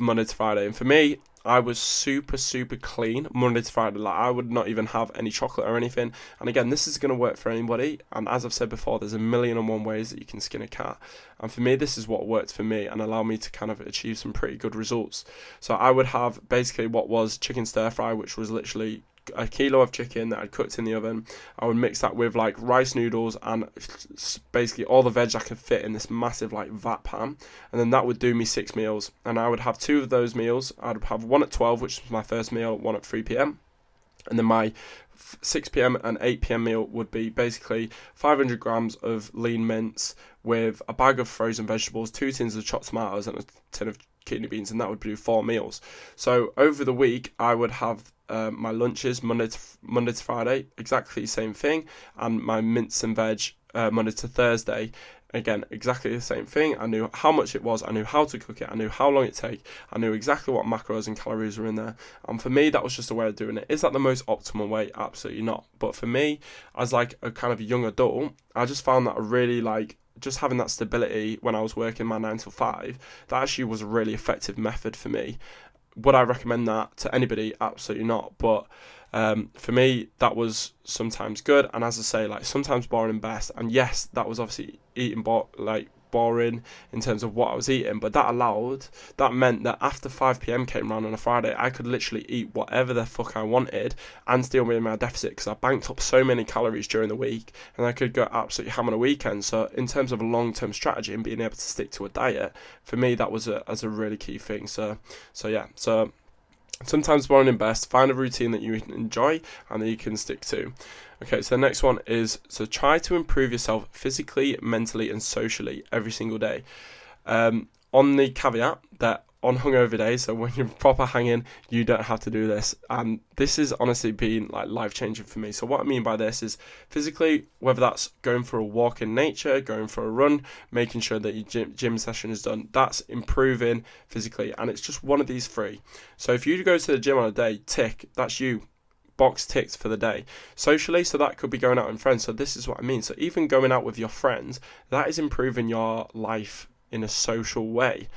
Monday to Friday. And for me, I was super, super clean Monday to Friday. Like, I would not even have any chocolate or anything. And again, this is going to work for anybody. And as I've said before, there's 1,001 ways that you can skin a cat. And for me, this is what worked for me and allowed me to kind of achieve some pretty good results. So I would have basically what was chicken stir fry, which was literally a kilo of chicken that I'd cooked in the oven. I would mix that with like rice noodles and basically all the veg I could fit in this massive like vat pan, and then that would do me 6 meals. And I would have 2 of those meals. I'd have one at 12, which was my first meal, one at 3 p.m. and then my 6 p.m. and 8 p.m. meal would be basically 500 grams of lean mince with a bag of frozen vegetables, 2 tins of chopped tomatoes and a tin of kidney beans, and that would do 4 meals. So over the week, I would have my lunches Monday to Friday, exactly the same thing, and my mince and veg Monday to Thursday, again exactly the same thing. I knew how much it was, I knew how to cook it, I knew how long it take, I knew exactly what macros and calories were in there. And for me, that was just a way of doing it. Is that the most optimal way? Absolutely not. But for me, as like a kind of young adult, I just found that I really like just having that stability when I was working my 9 to 5. That actually was a really effective method for me. Would I recommend that to anybody? Absolutely not. But for me, that was sometimes good. And as I say, like sometimes boring and best. And yes, that was obviously eating boring in terms of what I was eating. But that meant that after 5 p.m. came around on a Friday, I could literally eat whatever the fuck I wanted and still be in my deficit, because I banked up so many calories during the week, and I could go absolutely ham on a weekend. So in terms of a long-term strategy and being able to stick to a diet, for me, that was a really key thing. So yeah, so sometimes boring and best, find a routine that you enjoy and that you can stick to. Okay, so the next one is, so try to improve yourself physically, mentally, and socially every single day. On the caveat that on hungover days, so when you're proper hanging, you don't have to do this. And this has honestly been like life-changing for me. So what I mean by this is physically, whether that's going for a walk in nature, going for a run, making sure that your gym session is done, that's improving physically. And it's just one of these 3. So if you go to the gym on a day, tick, that's you. Box ticked for the day. Socially, so that could be going out with friends. So this is what I mean. So even going out with your friends, that is improving your life in a social way.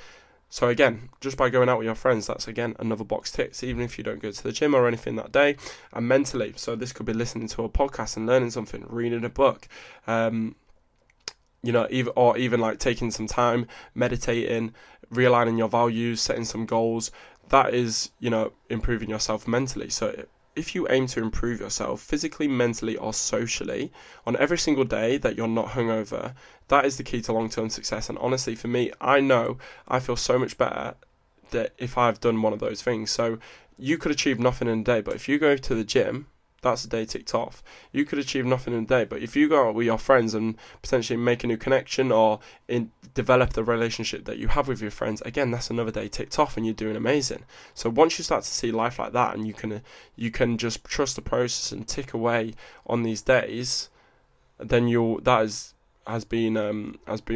So again, just by going out with your friends, that's again another box ticked, even if you don't go to the gym or anything that day. And mentally, so this could be listening to a podcast and learning something, reading a book, you know, even like taking some time, meditating, realigning your values, setting some goals. That is, you know, improving yourself mentally. So if you aim to improve yourself physically, mentally, or socially on every single day that you're not hungover, that is the key to long-term success. And honestly, for me, I know I feel so much better that if I've done one of those things. So you could achieve nothing in a day, but if you go to the gym, that's a day ticked off. You could achieve nothing in a day, but if you go out with your friends and potentially make a new connection or develop the relationship that you have with your friends, again, that's another day ticked off and you're doing amazing. So once you start to see life like that and you can just trust the process and tick away on these days, then has been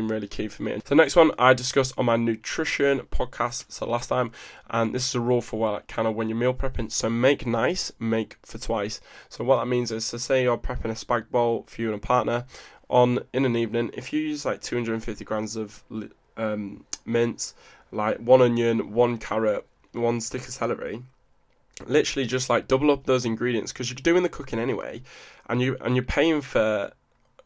really key for me. The next one I discussed on my nutrition podcast, so last time, and this is a rule for when you're meal prepping. So make nice, make for twice. So what that means is, so say you're prepping a spag bowl for you and a partner in an evening. If you use 250 grams of mince, one onion, one carrot, one stick of celery, literally just double up those ingredients, because you're doing the cooking anyway, and you're paying for.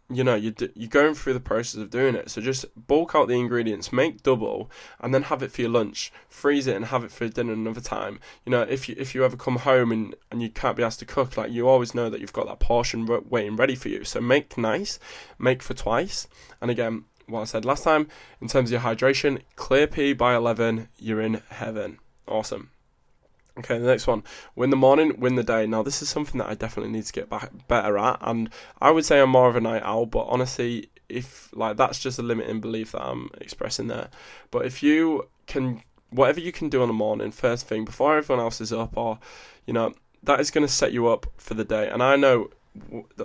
You're going through the process of doing it. So just bulk out the ingredients, make double, and then have it for your lunch. Freeze it and have it for dinner another time. If you ever come home and you can't be asked to cook, you always know that you've got that portion waiting ready for you. So make nice, make for twice. And again, what I said last time, in terms of your hydration, clear pee by 11, you're in heaven. Awesome. Okay, the next one, win the morning, win the day. Now, this is something that I definitely need to get better at, and I would say I'm more of a night owl, but honestly, if that's just a limiting belief that I'm expressing there. But if you can, whatever you can do on the morning, first thing, before everyone else is up, or, that is going to set you up for the day. And I know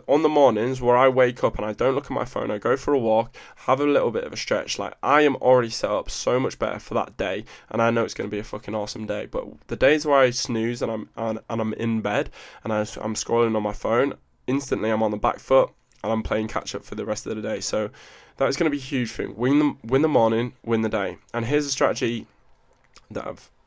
on the mornings where I wake up and I don't look at my phone, I go for a walk, have a little bit of a stretch, I am already set up so much better for that day, and I know it's going to be a fucking awesome day. But the days where I snooze and I'm in bed and I'm scrolling on my phone, instantly I'm on the back foot and I'm playing catch up for the rest of the day. So that is going to be a huge thing. Win the morning, win the day. And here's a strategy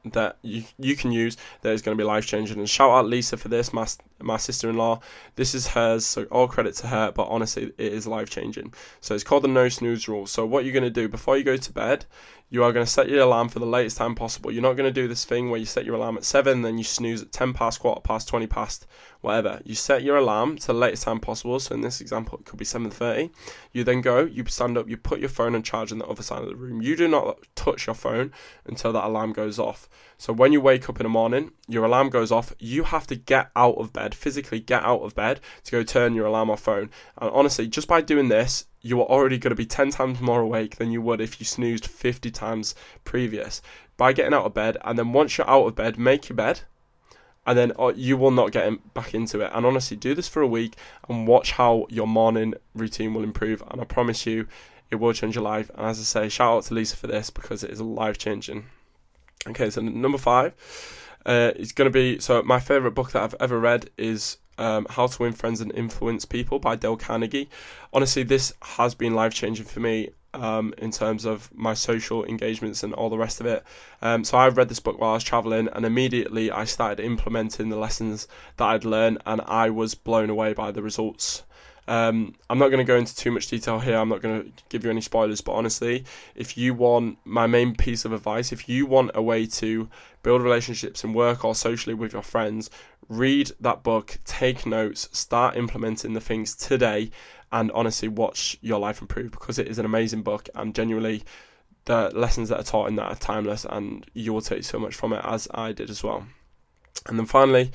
that you can use that is going to be life changing. And shout out Lisa for this, my sister-in-law. This is hers, so all credit to her, but honestly, it is life changing. So it's called the no snooze rule. So what you're going to do before you go to bed, you are going to set your alarm for the latest time possible. You're not going to do this thing where you set your alarm at 7, then you snooze at 10 past, quarter past, 20 past, whatever. You set your alarm to the latest time possible. So in this example, it could be 7:30. You then go, you stand up, you put your phone on charge on the other side of the room. You do not touch your phone until that alarm goes off. So when you wake up in the morning, your alarm goes off. You have to get out of bed, physically get out of bed to go turn your alarm off phone. And honestly, just by doing this, you are already going to be 10 times more awake than you would if you snoozed 50 times previous. By getting out of bed, and then once you're out of bed, make your bed, and then you will not get back into it. And honestly, do this for a week and watch how your morning routine will improve. And I promise you, it will change your life. And as I say, shout out to Lisa for this, because it is life-changing. Okay, so number 5 is going to be... So my favourite book that I've ever read is... How to Win Friends and Influence People by Dale Carnegie. Honestly, this has been life-changing for me in terms of my social engagements and all the rest of it. So I read this book while I was traveling, and immediately I started implementing the lessons that I'd learned, and I was blown away by the results. I'm not going to go into too much detail here. I'm not going to give you any spoilers, but honestly, if you want my main piece of advice, if you want a way to build relationships in work or socially with your friends, read that book, take notes, start implementing the things today, and honestly watch your life improve, because it is an amazing book, and genuinely the lessons that are taught in that are timeless, and you will take so much from it, as I did as well. And then finally,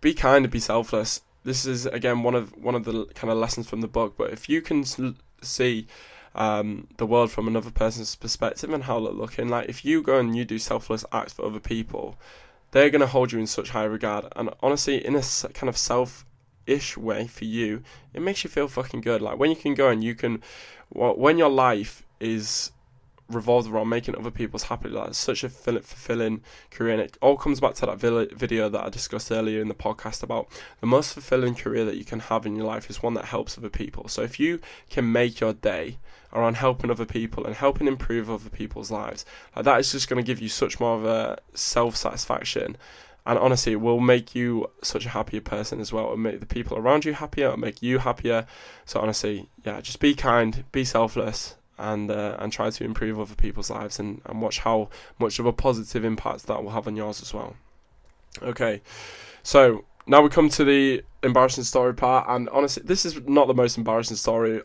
be kind and be selfless. This is, again, one of the kind of lessons from the book, but if you can see the world from another person's perspective and how they're looking, if you go and you do selfless acts for other people, they're going to hold you in such high regard. And honestly, in a kind of self-ish way for you, it makes you feel fucking good. When you can go and when your life is revolved around making other people's happy, it's such a fulfilling career. And it all comes back to that video that I discussed earlier in the podcast about the most fulfilling career that you can have in your life is one that helps other people. So if you can make your day around helping other people and helping improve other people's lives, that is just going to give you such more of a self-satisfaction. And honestly, it will make you such a happier person as well. It'll make the people around you happier, it'll make you happier. So honestly, yeah, just be kind, be selfless, and try to improve other people's lives, and watch how much of a positive impact that will have on yours as well. Okay, so Now we come to the embarrassing story part, and honestly, this is not the most embarrassing story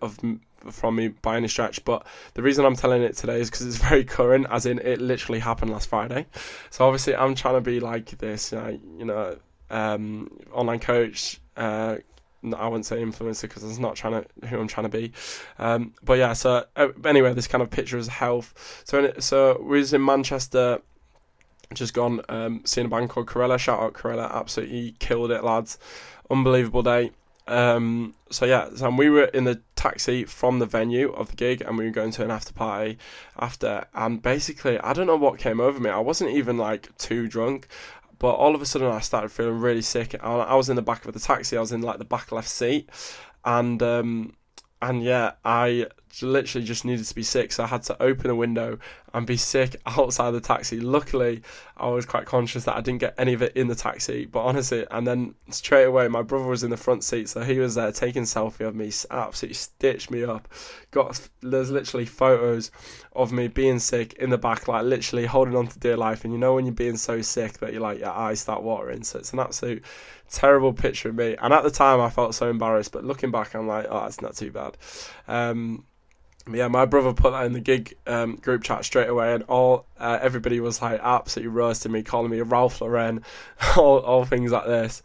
from me by any stretch, but the reason I'm telling it today is because it's very current, as in it literally happened last Friday. So obviously I'm trying to be like this, you know, online coach, I wouldn't say influencer because it's not trying to who I'm trying to be, but yeah. So anyway, this kind of picture is health. So we was in Manchester, just gone, seen a band called Corella. Shout out Corella, absolutely killed it, lads. Unbelievable day. So yeah, so we were in the taxi from the venue of the gig, and we were going to an after party after. And basically, I don't know what came over me. I wasn't even like too drunk. But all of a sudden I started feeling really sick, and I was in the back of the taxi. I was in like the back left seat, and yeah, I literally just needed to be sick, so I had to open a window and be sick outside the taxi. Luckily, I was quite conscious that I didn't get any of it in the taxi, but honestly, and then straight away, my brother was in the front seat, so he was there taking a selfie of me, absolutely stitched me up. There's literally photos of me being sick in the back, like literally holding on to dear life, and you know when you're being so sick that you're like, your eyes start watering, so it's an absolute terrible picture of me, and at the time, I felt so embarrassed, but looking back, I'm like, oh, it's not too bad. Yeah, my brother put that in the gig group chat straight away, and everybody was like absolutely roasting me, calling me Ralph Lauren, all things like this.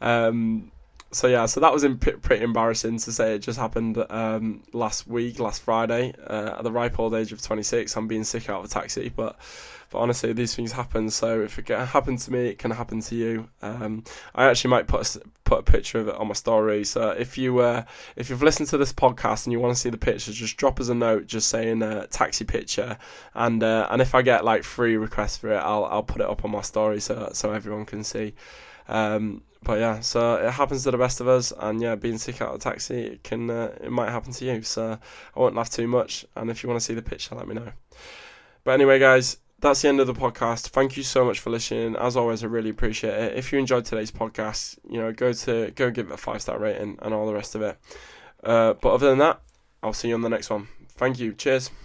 So yeah, so that was pretty embarrassing to say. It just happened last Friday, at the ripe old age of 26. I'm being sick out of a taxi, but honestly, these things happen. So if it happened to me, it can happen to you. I actually might put a picture of it on my story. So if you've listened to this podcast and you want to see the picture, just drop us a note, just saying taxi picture, and if I get like 3 requests for it, I'll put it up on my story so everyone can see. But yeah, so it happens to the best of us, and yeah, being sick out of a taxi, it might happen to you, so I won't laugh too much, and if you want to see the picture, let me know. But anyway, guys, that's the end of the podcast. Thank you so much for listening. As always, I really appreciate it. If you enjoyed today's podcast, you know, go give it a 5-star rating and all the rest of it. But other than that, I'll see you on the next one. Thank you. Cheers.